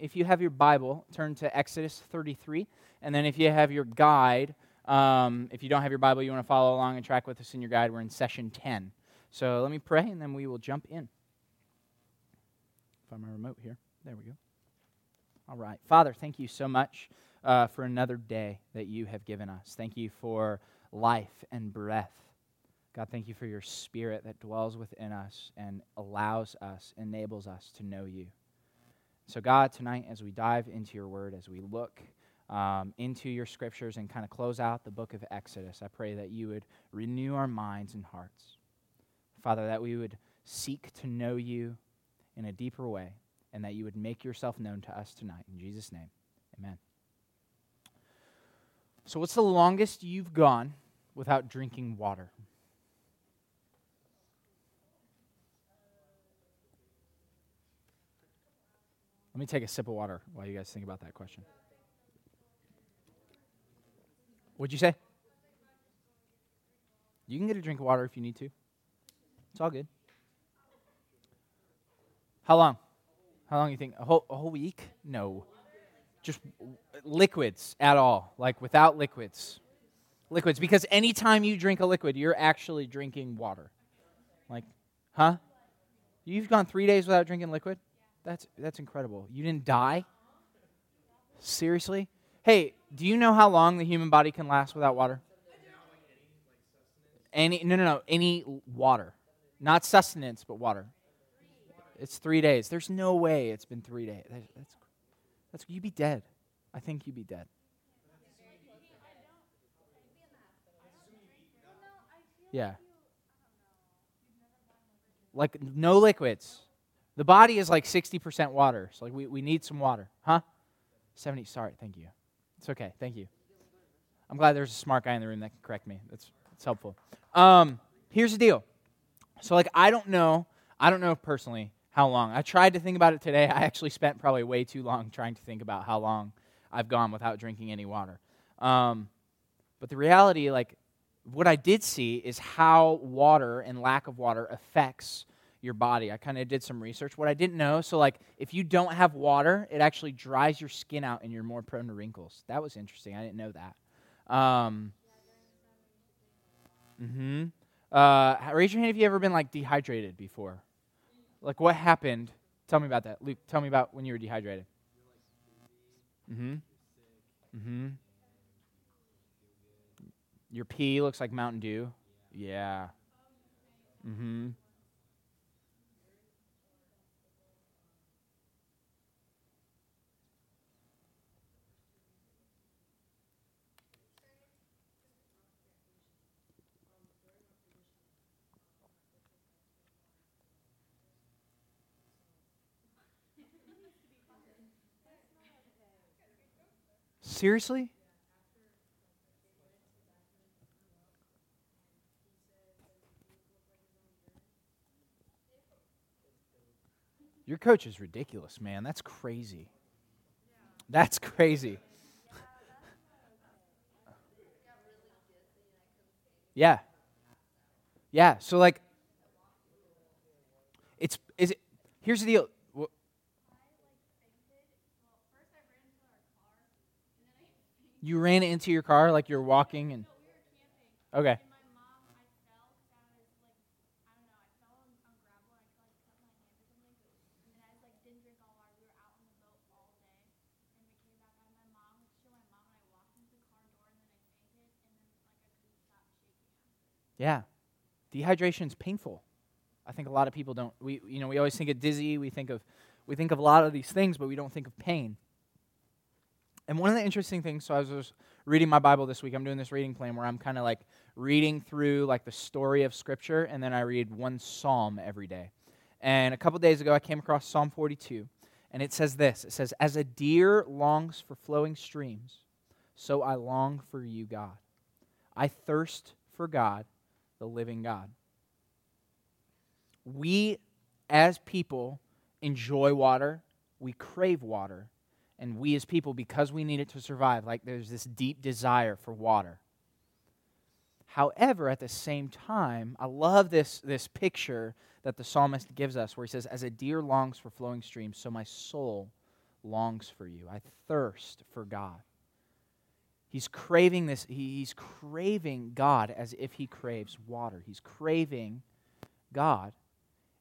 If you have your Bible, turn to Exodus 33, and then if you have your guide, if you don't have your Bible, you want to follow along and track with us in your guide, we're in session 10. So let me pray, and then we will jump in. Find my remote here. There we go. All right. Father, thank you so much for another day that you have given us. Thank you for life and breath. God, thank you for your Spirit that dwells within us and allows us, enables us to know you. So God, tonight as we dive into your word, as we look into your scriptures and kind of close out the book of Exodus, I pray that you would renew our minds and hearts. Father, that we would seek to know you in a deeper way and that you would make yourself known to us tonight. In Jesus' name, amen. So what's the longest you've gone without drinking water? Let me take a sip of water while you guys think about that question. What'd you say? You can get a drink of water if you need to. It's all good. How long? How long do you think? A whole week? No. Just liquids at all. Like without liquids. Liquids. Because anytime you drink a liquid, you're actually drinking water. Like, huh? You've gone 3 days without drinking liquid? That's incredible. You didn't die? Seriously? Hey, do you know how long the human body can last without water? Any water. Not sustenance, but water. It's 3 days. There's no way it's been 3 days. That's you'd be dead. I think you'd be dead. Yeah. Like no liquids. The body is like 60% water, so like we need some water. Huh? 70, sorry, thank you. It's okay, thank you. I'm glad there's a smart guy in the room that can correct me. That's helpful. Here's the deal. So like I don't know personally how long. I tried to think about it today. I actually spent probably way too long trying to think about how long I've gone without drinking any water. But the reality, like what I did see is how water and lack of water affects your body. I kind of did some research. What I didn't know, so like if you don't have water, it actually dries your skin out and you're more prone to wrinkles. That was interesting. I didn't know that. Raise your hand if you've ever been like dehydrated before. Like what happened? Tell me about that. Luke, tell me about when you were dehydrated. Your pee looks like Mountain Dew. Yeah. Seriously? Your coach is ridiculous, man. That's crazy. That's crazy. Yeah. Yeah, so like here's the deal. You ran into your car like you're walking and... No, we were camping. Okay. And my mom, I fell on gravel and I cut my hand or something, and I didn't drink all water. We were out on the boat all day, and we came back and my mom, and I walked into the car door, and then I fainted, and then I couldn't stop shaking. Yeah. Dehydration's painful. I think a lot of people don't... We always think of dizzy, we think of a lot of these things, but we don't think of pain. And one of the interesting things, so I was reading my Bible this week. I'm doing this reading plan where I'm kind of like reading through like the story of Scripture, and then I read one psalm every day. And a couple days ago, I came across Psalm 42, and it says this. It says, "As a deer longs for flowing streams, so I long for you, God. I thirst for God, the living God." We, as people, enjoy water. We crave water. And we as people, because we need it to survive, like there's this deep desire for water. However, at the same time, I love this picture that the psalmist gives us where he says, "As a deer longs for flowing streams, so my soul longs for you. I thirst for God. He's craving this. He's craving God as if he craves water. He's craving God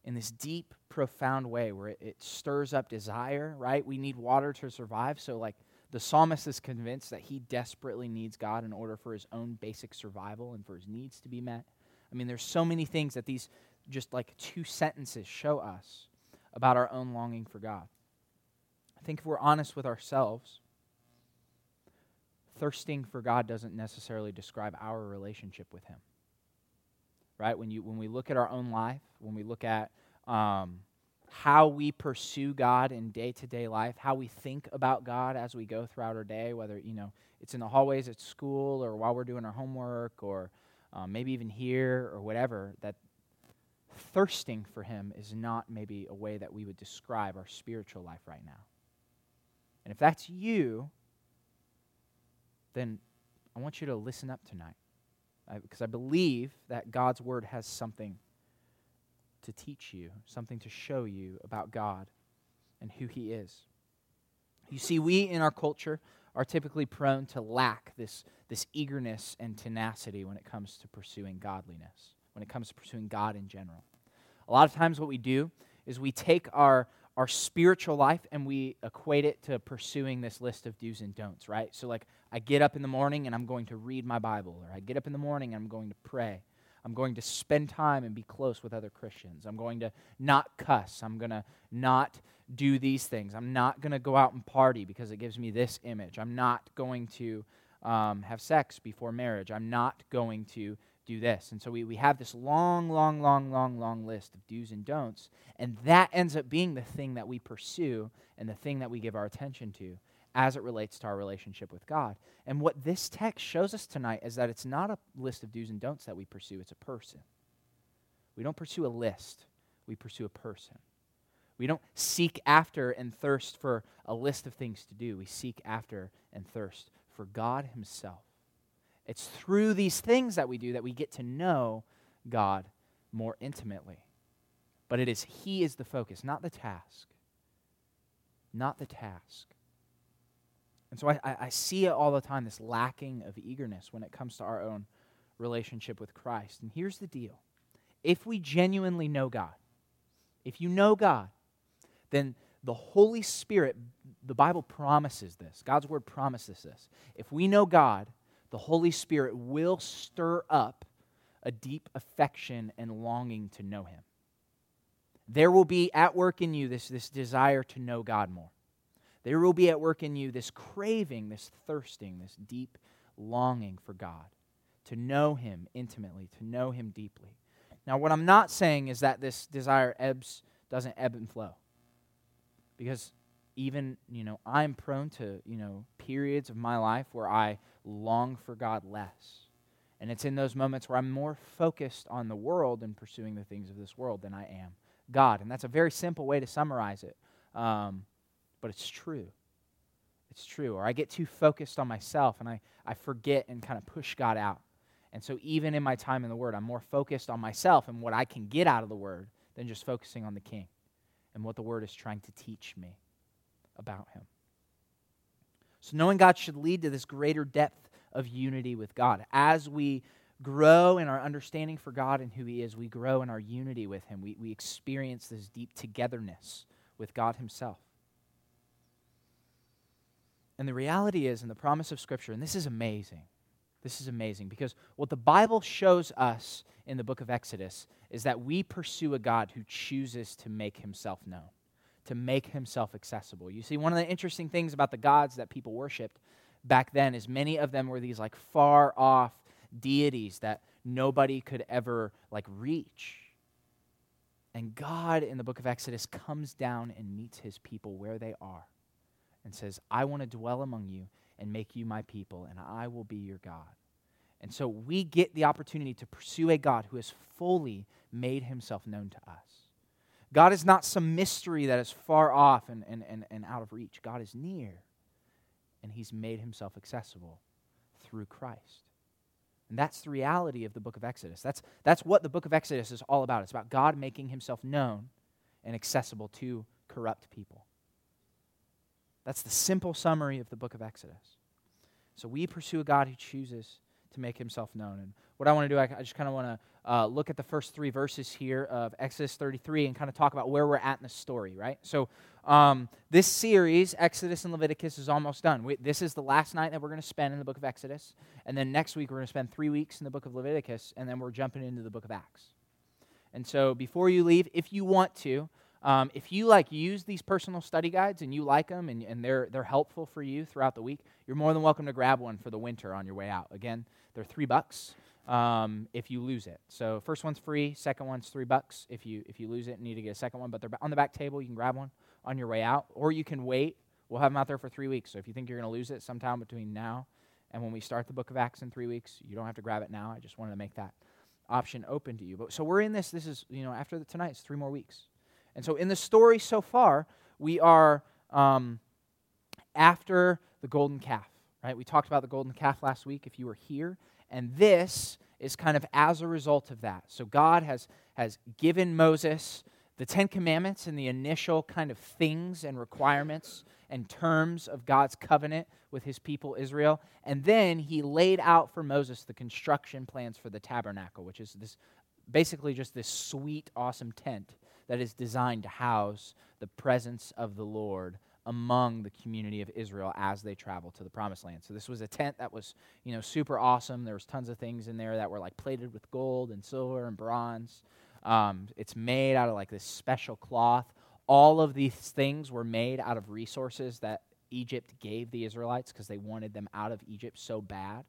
in this deep, profound way where it stirs up desire, right? We need water to survive. So, like, the psalmist is convinced that he desperately needs God in order for his own basic survival and for his needs to be met. I mean, there's so many things that these just like two sentences show us about our own longing for God. I think if we're honest with ourselves, thirsting for God doesn't necessarily describe our relationship with Him. Right? When we look at our own life, when we look at how we pursue God in day-to-day life, how we think about God as we go throughout our day, whether, you know, it's in the hallways at school or while we're doing our homework or maybe even here or whatever, that thirsting for Him is not maybe a way that we would describe our spiritual life right now. And if that's you, then I want you to listen up tonight. Because I believe that God's Word has something to teach you, something to show you about God and who He is. You see, we in our culture are typically prone to lack this eagerness and tenacity when it comes to pursuing godliness, when it comes to pursuing God in general. A lot of times what we do is we take our spiritual life and we equate it to pursuing this list of do's and don'ts, right? So like, I get up in the morning and I'm going to read my Bible, or I get up in the morning and I'm going to pray. I'm going to spend time and be close with other Christians. I'm going to not cuss. I'm going to not do these things. I'm not going to go out and party because it gives me this image. I'm not going to have sex before marriage. I'm not going to do this. And so we have this long list of do's and don'ts, and that ends up being the thing that we pursue and the thing that we give our attention to as it relates to our relationship with God. And what this text shows us tonight is that it's not a list of do's and don'ts that we pursue, it's a person. We don't pursue a list, we pursue a person. We don't seek after and thirst for a list of things to do, we seek after and thirst for God Himself. It's through these things that we do that we get to know God more intimately. But it is He is the focus, not the task. Not the task. And so I see it all the time, this lacking of eagerness when it comes to our own relationship with Christ. And here's the deal. If we genuinely know God, if you know God, then the Holy Spirit, the Bible promises this. God's Word promises this. If we know God, the Holy Spirit will stir up a deep affection and longing to know Him. There will be at work in you this desire to know God more. There will be at work in you this craving, this thirsting, this deep longing for God, to know Him intimately, to know Him deeply. Now, what I'm not saying is that this desire doesn't ebb and flow. Because even, I'm prone to, periods of my life where I long for God less. And it's in those moments where I'm more focused on the world and pursuing the things of this world than I am God. And that's a very simple way to summarize it. But it's true. It's true. Or I get too focused on myself and I forget and kind of push God out. And so even in my time in the Word, I'm more focused on myself and what I can get out of the Word than just focusing on the King and what the Word is trying to teach me about Him. So knowing God should lead to this greater depth of unity with God. As we grow in our understanding for God and who He is, we grow in our unity with Him. We experience this deep togetherness with God Himself. And the reality is, in the promise of Scripture, and this is amazing, because what the Bible shows us in the book of Exodus is that we pursue a God who chooses to make Himself known, to make Himself accessible. You see, one of the interesting things about the gods that people worshipped back then is many of them were these like far-off deities that nobody could ever like reach. And God in the book of Exodus comes down and meets His people where they are and says, I want to dwell among you and make you my people, and I will be your God. And so we get the opportunity to pursue a God who has fully made Himself known to us. God is not some mystery that is far off and out of reach. God is near, and He's made Himself accessible through Christ. And that's the reality of the book of Exodus. That's what the book of Exodus is all about. It's about God making Himself known and accessible to corrupt people. That's the simple summary of the book of Exodus. So we pursue a God who chooses to make himself known. And what I want to do, I just kind of want to look at the first three verses here of Exodus 33 and kind of talk about where we're at in the story, right? So this series, Exodus and Leviticus, is almost done. This is the last night that we're going to spend in the book of Exodus. And then next week, we're going to spend 3 weeks in the book of Leviticus, and then we're jumping into the book of Acts. And so before you leave, if you want to, if you like use these personal study guides and you like them and they're helpful for you throughout the week, you're more than welcome to grab one for the winter on your way out. Again, they're $3 if you lose it. So first one's free, second one's $3 if you lose it and need to get a second one. But they're on the back table. You can grab one on your way out, or you can wait. We'll have them out there for 3 weeks. So if you think you're going to lose it sometime between now and when we start the book of Acts in 3 weeks, you don't have to grab it now. I just wanted to make that option open to you. But so we're in this. This is, after tonight, it's 3 more weeks. And so in the story so far, we are after the golden calf, right? We talked about the golden calf last week if you were here. And this is kind of as a result of that. So God has given Moses the 10 Commandments and the initial kind of things and requirements and terms of God's covenant with his people Israel. And then he laid out for Moses the construction plans for the tabernacle, which is this basically just this sweet, awesome tent that is designed to house the presence of the Lord among the community of Israel as they travel to the promised land. So this was a tent that was, super awesome. There was tons of things in there that were like plated with gold and silver and bronze. It's made out of like this special cloth. All of these things were made out of resources that Egypt gave the Israelites because they wanted them out of Egypt so bad.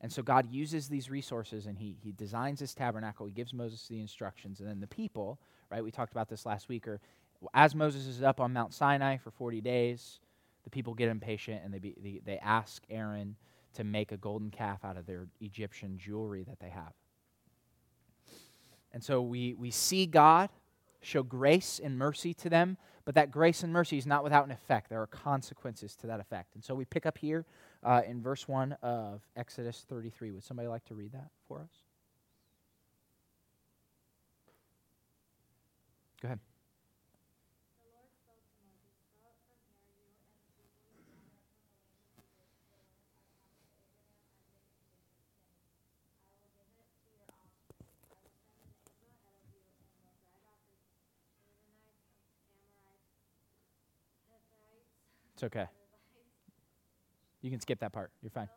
And so God uses these resources, and he designs this tabernacle. He gives Moses the instructions, and then the people, right? We talked about this last week. As Moses is up on Mount Sinai for 40 days, the people get impatient, and they ask Aaron to make a golden calf out of their Egyptian jewelry that they have. And so we see God show grace and mercy to them, but that grace and mercy is not without an effect. There are consequences to that effect. And so we pick up here in verse 1 of Exodus 33. Would somebody like to read that for us? Go ahead. It's okay. You can skip that part. You're fine.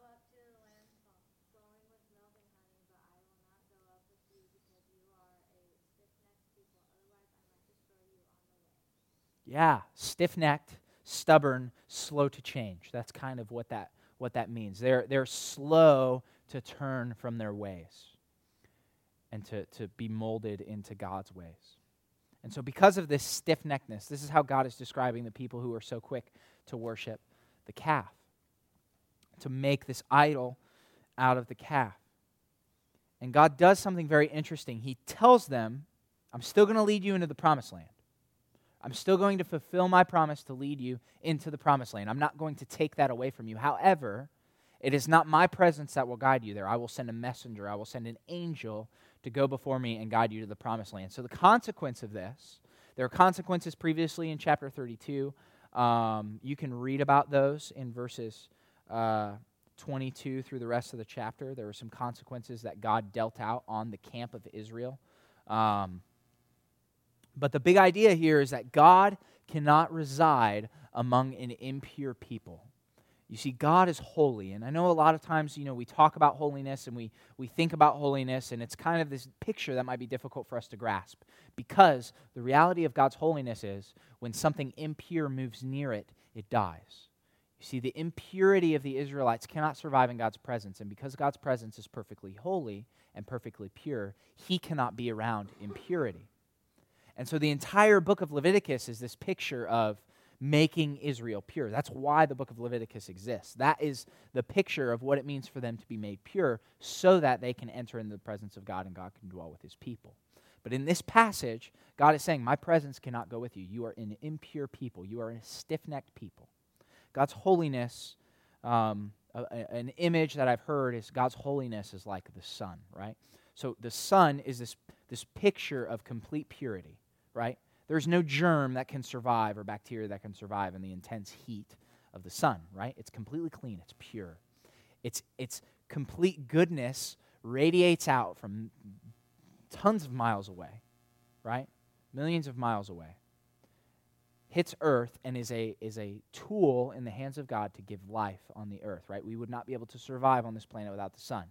Yeah, stiff-necked, stubborn, slow to change. That's kind of what that means. They're slow to turn from their ways and to be molded into God's ways. And so because of this stiff-neckedness, this is how God is describing the people who are so quick to worship the calf, to make this idol out of the calf. And God does something very interesting. He tells them, I'm still going to lead you into the promised land. I'm still going to fulfill my promise to lead you into the promised land. I'm not going to take that away from you. However, it is not my presence that will guide you there. I will send a messenger. I will send an angel to go before me and guide you to the promised land. So the consequence of this, there are consequences previously in chapter 32. You can read about those in verses 22 through the rest of the chapter. There were some consequences that God dealt out on the camp of Israel. But the big idea here is that God cannot reside among an impure people. You see, God is holy, and I know a lot of times, we talk about holiness and we think about holiness, and it's kind of this picture that might be difficult for us to grasp because the reality of God's holiness is when something impure moves near it, it dies. You see, the impurity of the Israelites cannot survive in God's presence, and because God's presence is perfectly holy and perfectly pure, he cannot be around impurity. And so the entire book of Leviticus is this picture of making Israel pure. That's why the book of Leviticus exists. That is the picture of what it means for them to be made pure so that they can enter into the presence of God and God can dwell with his people. But in this passage, God is saying, my presence cannot go with you. You are an impure people. You are a stiff-necked people. God's holiness, an image that I've heard is God's holiness is like the sun, right? So the sun is this picture of complete purity, right? There's no germ that can survive or bacteria that can survive in the intense heat of the sun, right? It's completely clean. It's pure. It's complete goodness radiates out from tons of miles away, right? Millions of miles away. Hits earth and is a tool in the hands of God to give life on the earth, right? We would not be able to survive on this planet without the sun.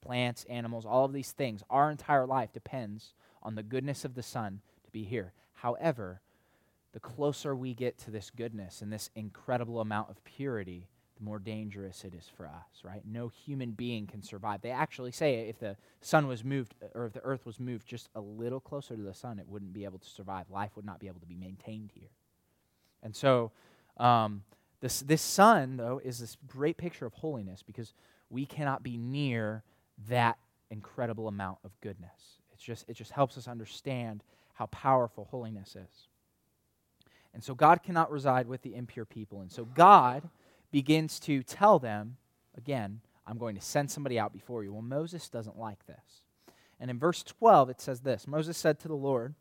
Plants, animals, all of these things, our entire life depends on the goodness of the sun to be here. However, the closer we get to this goodness and this incredible amount of purity, the more dangerous it is for us, right? No human being can survive. They actually say if the sun was moved, or if the earth was moved just a little closer to the sun, it wouldn't be able to survive. Life would not be able to be maintained here. And so this sun, though, is this great picture of holiness because we cannot be near that incredible amount of goodness. It just helps us understand how powerful holiness is. And so God cannot reside with the impure people. And so God begins to tell them, again, I'm going to send somebody out before you. Well, Moses doesn't like this. And in verse 12, it says this. Moses said to the Lord,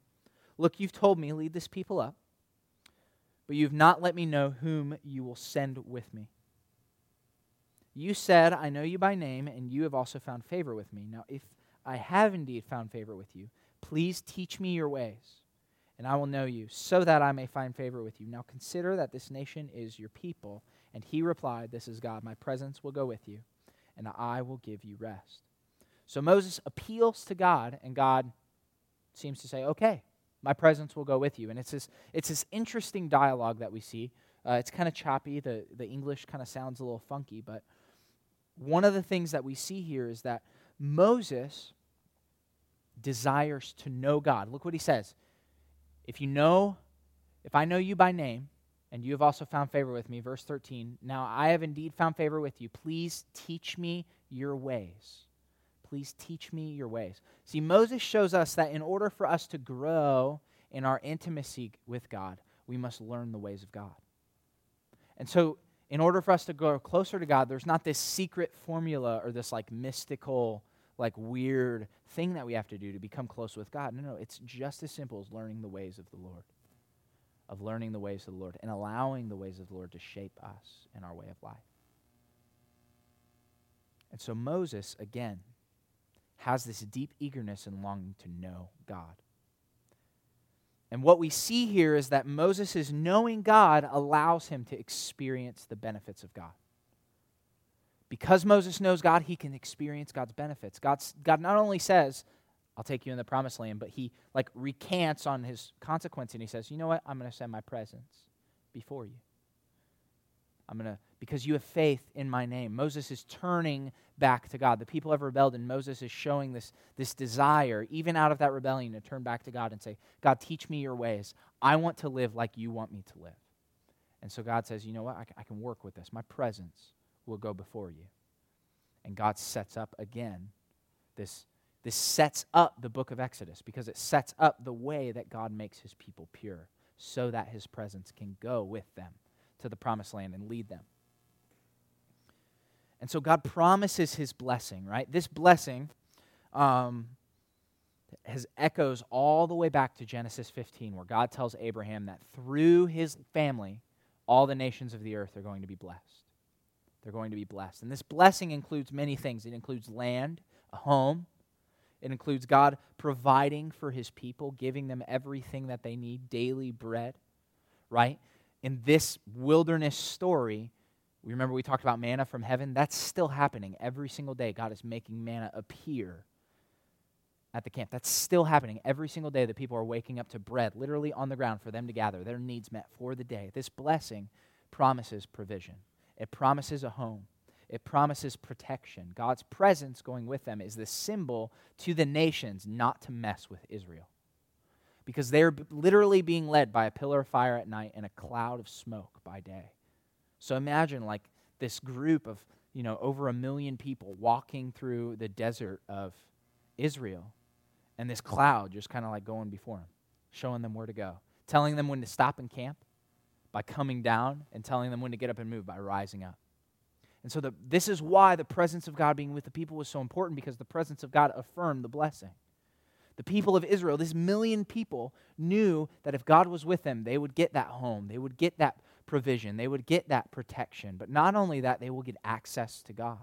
look, you've told me, lead this people up, but you've not let me know whom you will send with me. You said, I know you by name, and you have also found favor with me. Now, if I have indeed found favor with you, please teach me your ways, and I will know you, so that I may find favor with you. Now consider that this nation is your people. And he replied, this is God, my presence will go with you, and I will give you rest. So Moses appeals to God, and God seems to say, okay, my presence will go with you. And it's this interesting dialogue that we see. It's kind of choppy. The English kind of sounds a little funky, but one of the things that we see here is that Moses desires to know God. Look what he says. If I know you by name, and you have also found favor with me, verse 13, now I have indeed found favor with you. Please teach me your ways. Please teach me your ways. See, Moses shows us that in order for us to grow in our intimacy with God, we must learn the ways of God. And so in order for us to grow closer to God, there's not this secret formula or this like mystical, like weird thing that we have to do to become close with God. No, it's just as simple as learning the ways of the Lord. Of learning the ways of the Lord and allowing the ways of the Lord to shape us in our way of life. And so Moses, again, has this deep eagerness and longing to know God. And what we see here is that Moses' knowing God allows him to experience the benefits of God. Because Moses knows God, he can experience God's benefits. God not only says, I'll take you in the promised land, but he like recants on his consequence and he says, you know what, I'm going to send my presence before you. Because you have faith in my name. Moses is turning back to God. The people have rebelled and Moses is showing this desire, even out of that rebellion, to turn back to God and say, God, teach me your ways. I want to live like you want me to live. And so God says, you know what, I can work with this. My presence will go before you. And God sets up again This sets up the book of Exodus because it sets up the way that God makes his people pure so that his presence can go with them to the promised land and lead them. And so God promises his blessing, right? This blessing has echoes all the way back to Genesis 15 where God tells Abraham that through his family, all the nations of the earth are going to be blessed. They're going to be blessed. And this blessing includes many things. It includes land, a home. It includes God providing for his people, giving them everything that they need, daily bread, right? In this wilderness story, remember we talked about manna from heaven? That's still happening every single day. God is making manna appear at the camp. That's still happening every single day. The people are waking up to bread, literally on the ground for them to gather, their needs met for the day. This blessing promises provision. It promises a home. It promises protection. God's presence going with them is the symbol to the nations not to mess with Israel. Because they're literally being led by a pillar of fire at night and a cloud of smoke by day. So imagine like this group of, over 1 million people walking through the desert of Israel and this cloud just kind of like going before them, showing them where to go, telling them when to stop and camp by coming down and telling them when to get up and move by rising up. And so this is why the presence of God being with the people was so important because the presence of God affirmed the blessing. The people of Israel, this million people, knew that if God was with them, they would get that home. They would get that provision. They would get that protection. But not only that, they will get access to God,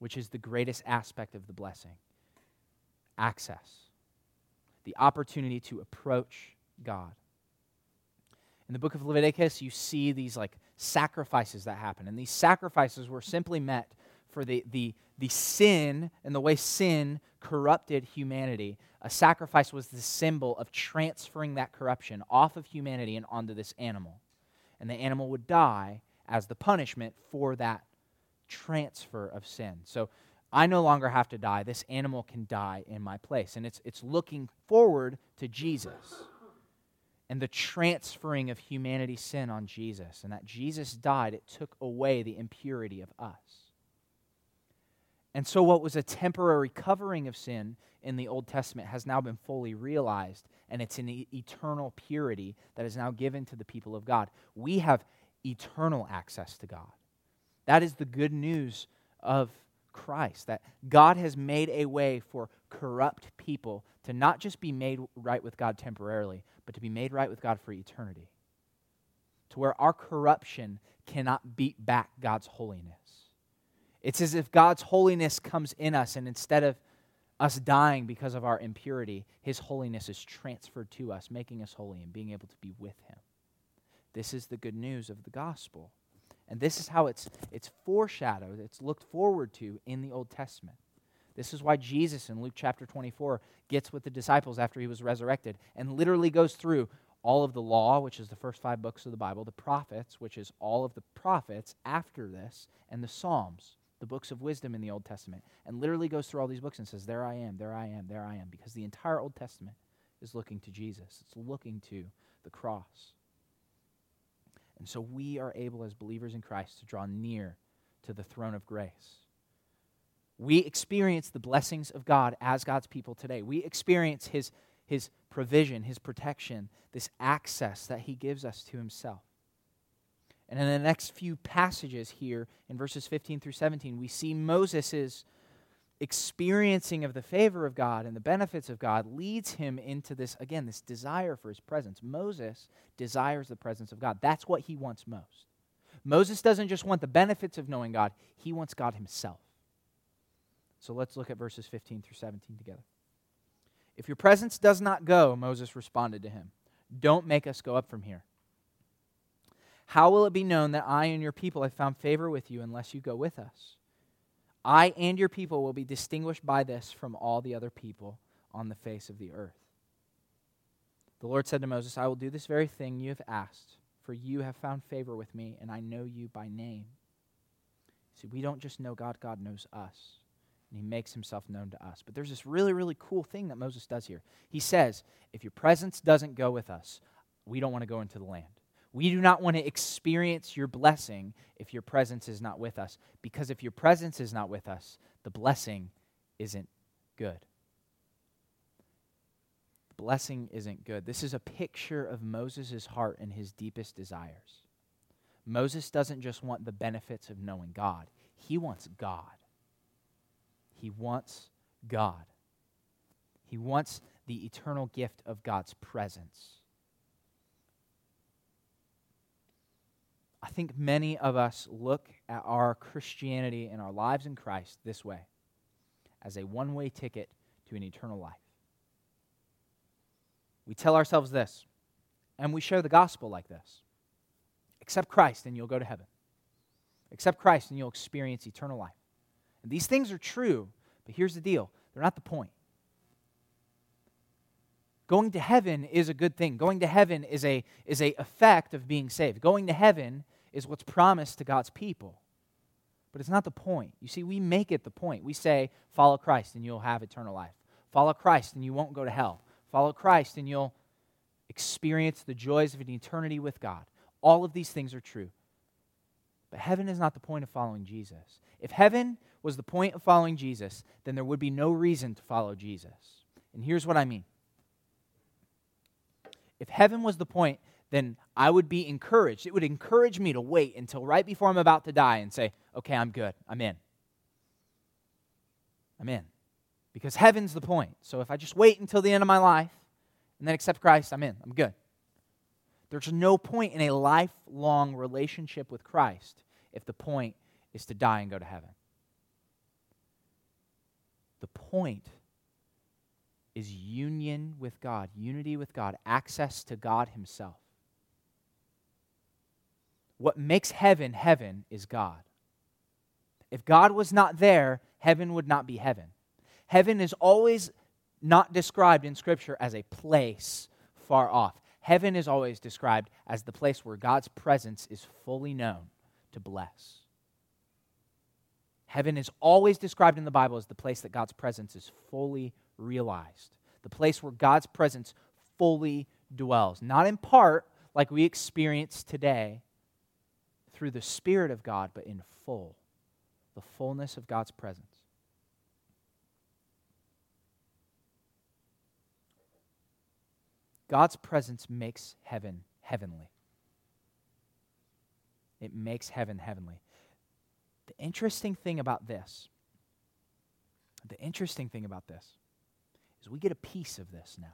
which is the greatest aspect of the blessing. Access. The opportunity to approach God. In the book of Leviticus, you see these sacrifices that happen. And these sacrifices were simply met for the sin and the way sin corrupted humanity. A sacrifice was the symbol of transferring that corruption off of humanity and onto this animal. And the animal would die as the punishment for that transfer of sin. So I no longer have to die. This animal can die in my place. And it's looking forward to Jesus and the transferring of humanity's sin on Jesus. And that Jesus died, it took away the impurity of us. And so what was a temporary covering of sin in the Old Testament has now been fully realized, and it's an eternal purity that is now given to the people of God. We have eternal access to God. That is the good news of Christ, that God has made a way for corrupt people to not just be made right with God temporarily, but to be made right with God for eternity, to where our corruption cannot beat back God's holiness. It's as if God's holiness comes in us, and instead of us dying because of our impurity, His holiness is transferred to us, making us holy and being able to be with Him. This is the good news of the gospel. And this is how it's foreshadowed, it's looked forward to in the Old Testament. This is why Jesus in Luke chapter 24 gets with the disciples after He was resurrected and literally goes through all of the law, which is the first 5 books of the Bible, the prophets, which is all of the prophets after this, and the Psalms, the books of wisdom in the Old Testament, and literally goes through all these books and says, there I am, there I am, there I am, because the entire Old Testament is looking to Jesus. It's looking to the cross. And so we are able as believers in Christ to draw near to the throne of grace. We experience the blessings of God as God's people today. We experience His provision, His protection, this access that He gives us to Himself. And in the next few passages here, in verses 15 through 17, we see Moses' experiencing of the favor of God and the benefits of God leads him into this, again, this desire for His presence. Moses desires the presence of God. That's what he wants most. Moses doesn't just want the benefits of knowing God, he wants God Himself. So let's look at verses 15 through 17 together. If your presence does not go, Moses responded to him, don't make us go up from here. How will it be known that I and your people have found favor with you unless you go with us? I and your people will be distinguished by this from all the other people on the face of the earth. The Lord said to Moses, I will do this very thing you have asked, for you have found favor with me, and I know you by name. See, we don't just know God, God knows us, and He makes Himself known to us. But there's this really, really cool thing that Moses does here. He says, if your presence doesn't go with us, we don't want to go into the land. We do not want to experience your blessing if your presence is not with us, because if your presence is not with us, the blessing isn't good. The blessing isn't good. This is a picture of Moses' heart and his deepest desires. Moses doesn't just want the benefits of knowing God. He wants God. He wants God. He wants the eternal gift of God's presence. I think many of us look at our Christianity and our lives in Christ this way, as a one-way ticket to an eternal life. We tell ourselves this, and we share the gospel like this. Accept Christ and you'll go to heaven. Accept Christ and you'll experience eternal life. And these things are true, but here's the deal. They're not the point. Going to heaven is a good thing. Going to heaven is a effect of being saved. Going to heaven is what's promised to God's people. But it's not the point. You see, we make it the point. We say, follow Christ and you'll have eternal life. Follow Christ and you won't go to hell. Follow Christ and you'll experience the joys of an eternity with God. All of these things are true. But heaven is not the point of following Jesus. If heaven was the point of following Jesus, then there would be no reason to follow Jesus. And here's what I mean. If heaven was the point, then I would be encouraged. It would encourage me to wait until right before I'm about to die and say, okay, I'm good. I'm in. because heaven's the point. So if I just wait until the end of my life and then accept Christ, I'm in. I'm good. There's no point in a lifelong relationship with Christ if the point is to die and go to heaven. The point is union with God, unity with God, access to God Himself. What makes heaven, heaven is God. If God was not there, heaven would not be heaven. Heaven is always not described in Scripture as a place far off. Heaven is always described as the place where God's presence is fully known to bless. Heaven is always described in the Bible as the place that God's presence is fully realized. The place where God's presence fully dwells. Not in part like we experience today through the Spirit of God, but in full. The fullness of God's presence. God's presence makes heaven heavenly. It makes heaven heavenly. The interesting thing about this is we get a piece of this now.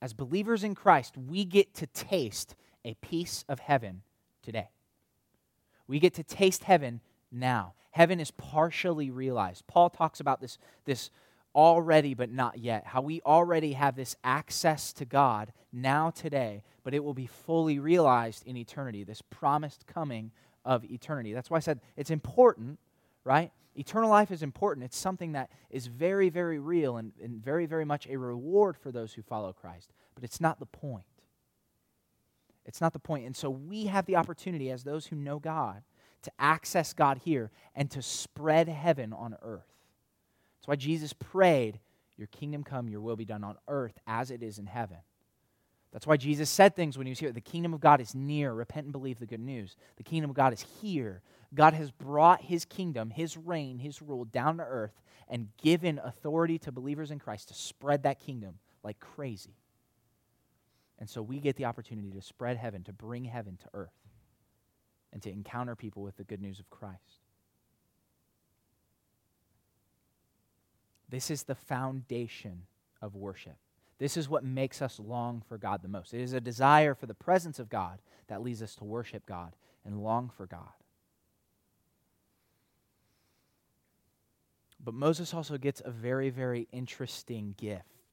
As believers in Christ, we get to taste a piece of heaven today. We get to taste heaven now. Heaven is partially realized. Paul talks about this already but not yet, how we already have this access to God now today, but it will be fully realized in eternity, this promised coming of eternity. That's why I said it's important, right? Eternal life is important. It's something that is very, very real and very, very much a reward for those who follow Christ, but it's not the point. It's not the point. And so we have the opportunity as those who know God to access God here and to spread heaven on earth. That's why Jesus prayed, "Your kingdom come, your will be done on earth as it is in heaven." That's why Jesus said things when he was here. The kingdom of God is near. Repent and believe the good news. The kingdom of God is here. God has brought his kingdom, his reign, his rule down to earth and given authority to believers in Christ to spread that kingdom like crazy. And so we get the opportunity to spread heaven, to bring heaven to earth, and to encounter people with the good news of Christ. This is the foundation of worship. This is what makes us long for God the most. It is a desire for the presence of God that leads us to worship God and long for God. But Moses also gets a very, very interesting gift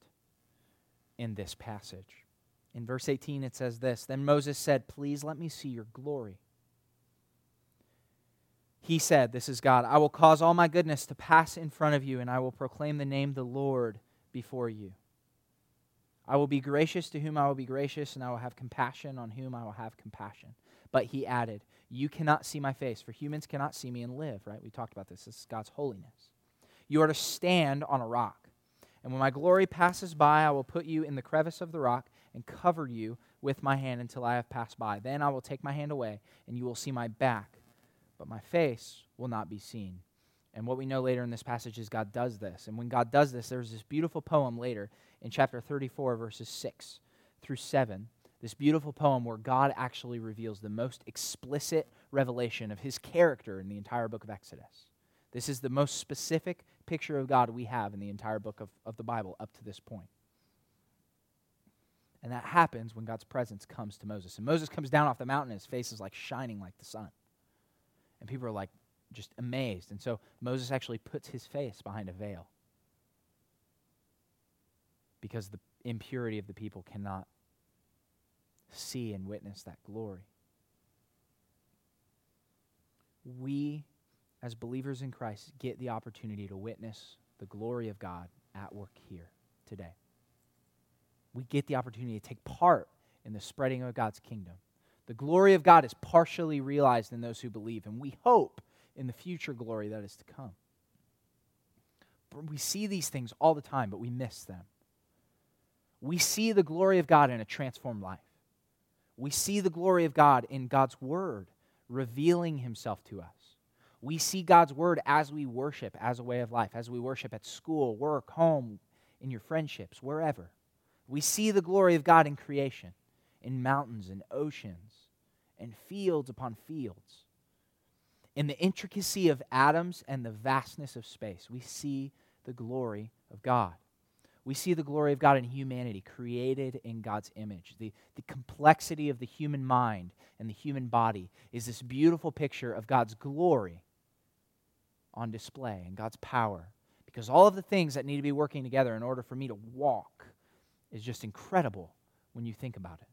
in this passage. In verse 18, it says this, "Then Moses said, 'Please let me see your glory.' He said," this is God, "'I will cause all my goodness to pass in front of you, and I will proclaim the name of the Lord before you. I will be gracious to whom I will be gracious, and I will have compassion on whom I will have compassion." But he added, "You cannot see my face, for humans cannot see me and live." Right? We talked about this. This is God's holiness. "You are to stand on a rock. And when my glory passes by, I will put you in the crevice of the rock and cover you with my hand until I have passed by. Then I will take my hand away, and you will see my back, but my face will not be seen." And what we know later in this passage is God does this. And when God does this, there's this beautiful poem later in chapter 34, verses 6 through 7, this beautiful poem where God actually reveals the most explicit revelation of his character in the entire book of Exodus. This is the most specific picture of God we have in the entire book of the Bible up to this point. And that happens when God's presence comes to Moses. And Moses comes down off the mountain, and his face is like shining like the sun. And people are like just amazed. And so Moses actually puts his face behind a veil because the impurity of the people cannot see and witness that glory. We, as believers in Christ, get the opportunity to witness the glory of God at work here today. We get the opportunity to take part in the spreading of God's kingdom. The glory of God is partially realized in those who believe, and we hope in the future glory that is to come. We see these things all the time, but we miss them. We see the glory of God in a transformed life. We see the glory of God in God's word revealing himself to us. We see God's word as we worship, as a way of life, as we worship at school, work, home, in your friendships, wherever. We see the glory of God in creation, in mountains and oceans, and fields upon fields. In the intricacy of atoms and the vastness of space, we see the glory of God. We see the glory of God in humanity, created in God's image. The complexity of the human mind and the human body is this beautiful picture of God's glory on display and God's power. Because all of the things that need to be working together in order for me to walk is just incredible when you think about it.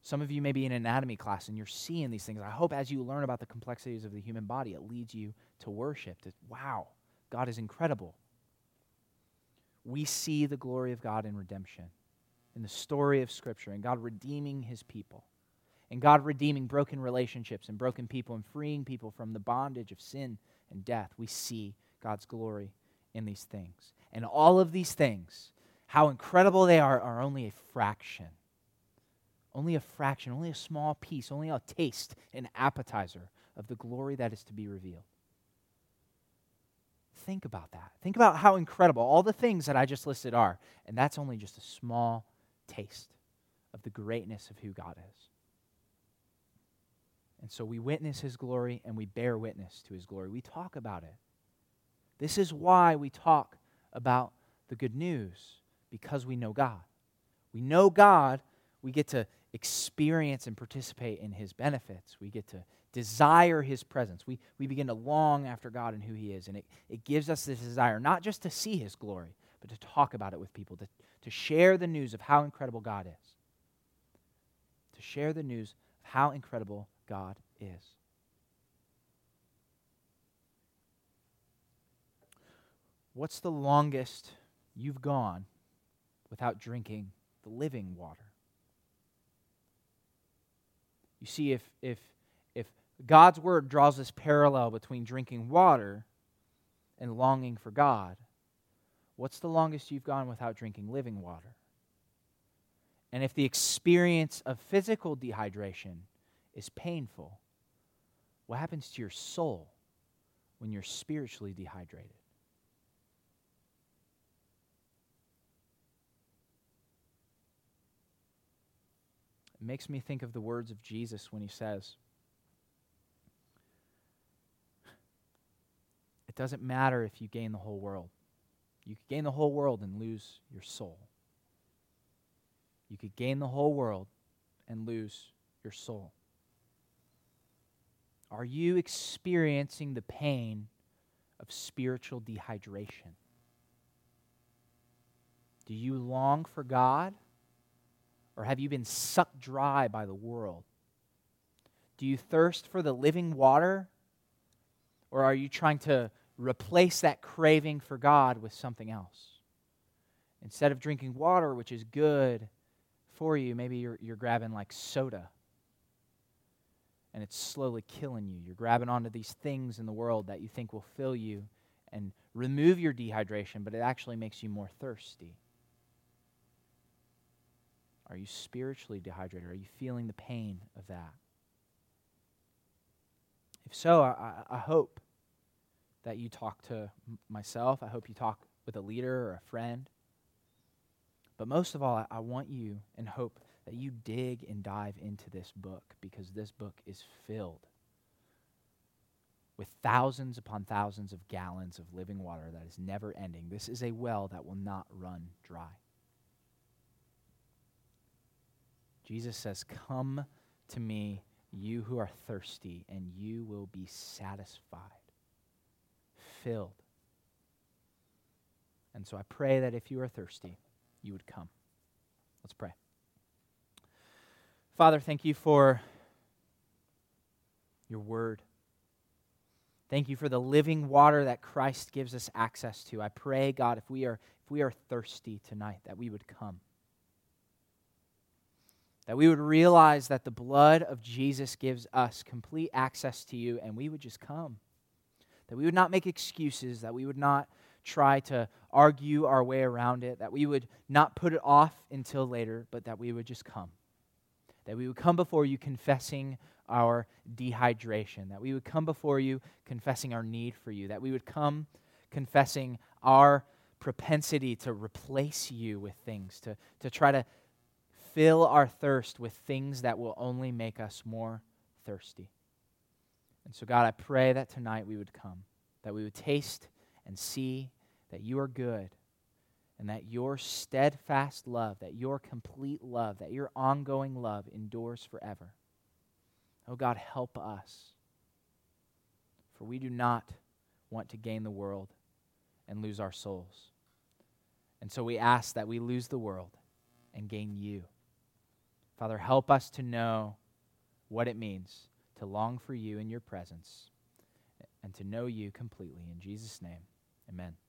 Some of you may be in anatomy class and you're seeing these things. I hope as you learn about the complexities of the human body, it leads you to worship. To, wow, God is incredible. We see the glory of God in redemption, in the story of Scripture, in God redeeming His people, in God redeeming broken relationships and broken people and freeing people from the bondage of sin and death. We see God's glory in these things. And all of these things, how incredible they are only a fraction. Only a fraction, only a small piece, only a taste, an appetizer of the glory that is to be revealed. Think about that. Think about how incredible all the things that I just listed are, and that's only just a small taste of the greatness of who God is. And so we witness His glory and we bear witness to His glory. We talk about it. This is why we talk about the good news, because we know God. We know God, we get to experience and participate in His benefits. We get to desire His presence. We begin to long after God and who He is. And it gives us this desire, not just to see His glory, but to talk about it with people, to share the news of how incredible God is. To share the news of how incredible God is. What's the longest you've gone without drinking the living water? You see, if God's word draws this parallel between drinking water and longing for God, what's the longest you've gone without drinking living water? And if the experience of physical dehydration is painful, what happens to your soul when you're spiritually dehydrated? It makes me think of the words of Jesus when He says, it doesn't matter if you gain the whole world. You could gain the whole world and lose your soul. You could gain the whole world and lose your soul. Are you experiencing the pain of spiritual dehydration? Do you long for God? Or have you been sucked dry by the world? Do you thirst for the living water? Or are you trying to replace that craving for God with something else? Instead of drinking water, which is good for you, maybe you're grabbing like soda. And it's slowly killing you. You're grabbing onto these things in the world that you think will fill you and remove your dehydration, but it actually makes you more thirsty. Are you spiritually dehydrated? Are you feeling the pain of that? If so, I hope that you talk to myself. I hope you talk with a leader or a friend. But most of all, I want you and hope that you dig and dive into this book, because this book is filled with thousands upon thousands of gallons of living water that is never ending. This is a well that will not run dry. Jesus says, come to me, you who are thirsty, and you will be satisfied, filled. And so I pray that if you are thirsty, you would come. Let's pray. Father, thank you for your word. Thank you for the living water that Christ gives us access to. I pray, God, if we are thirsty tonight, that we would come. That we would realize that the blood of Jesus gives us complete access to you, and we would just come. That we would not make excuses, that we would not try to argue our way around it, that we would not put it off until later, but that we would just come. That we would come before you confessing our dehydration, that we would come before you confessing our need for you, that we would come confessing our propensity to replace you with things, to try to fill our thirst with things that will only make us more thirsty. And so, God, I pray that tonight we would come, that we would taste and see that you are good, and that your steadfast love, that your complete love, that your ongoing love endures forever. Oh God, help us. For we do not want to gain the world and lose our souls. And so we ask that we lose the world and gain you. Father, help us to know what it means to long for you in your presence and to know you completely. In Jesus' name, amen.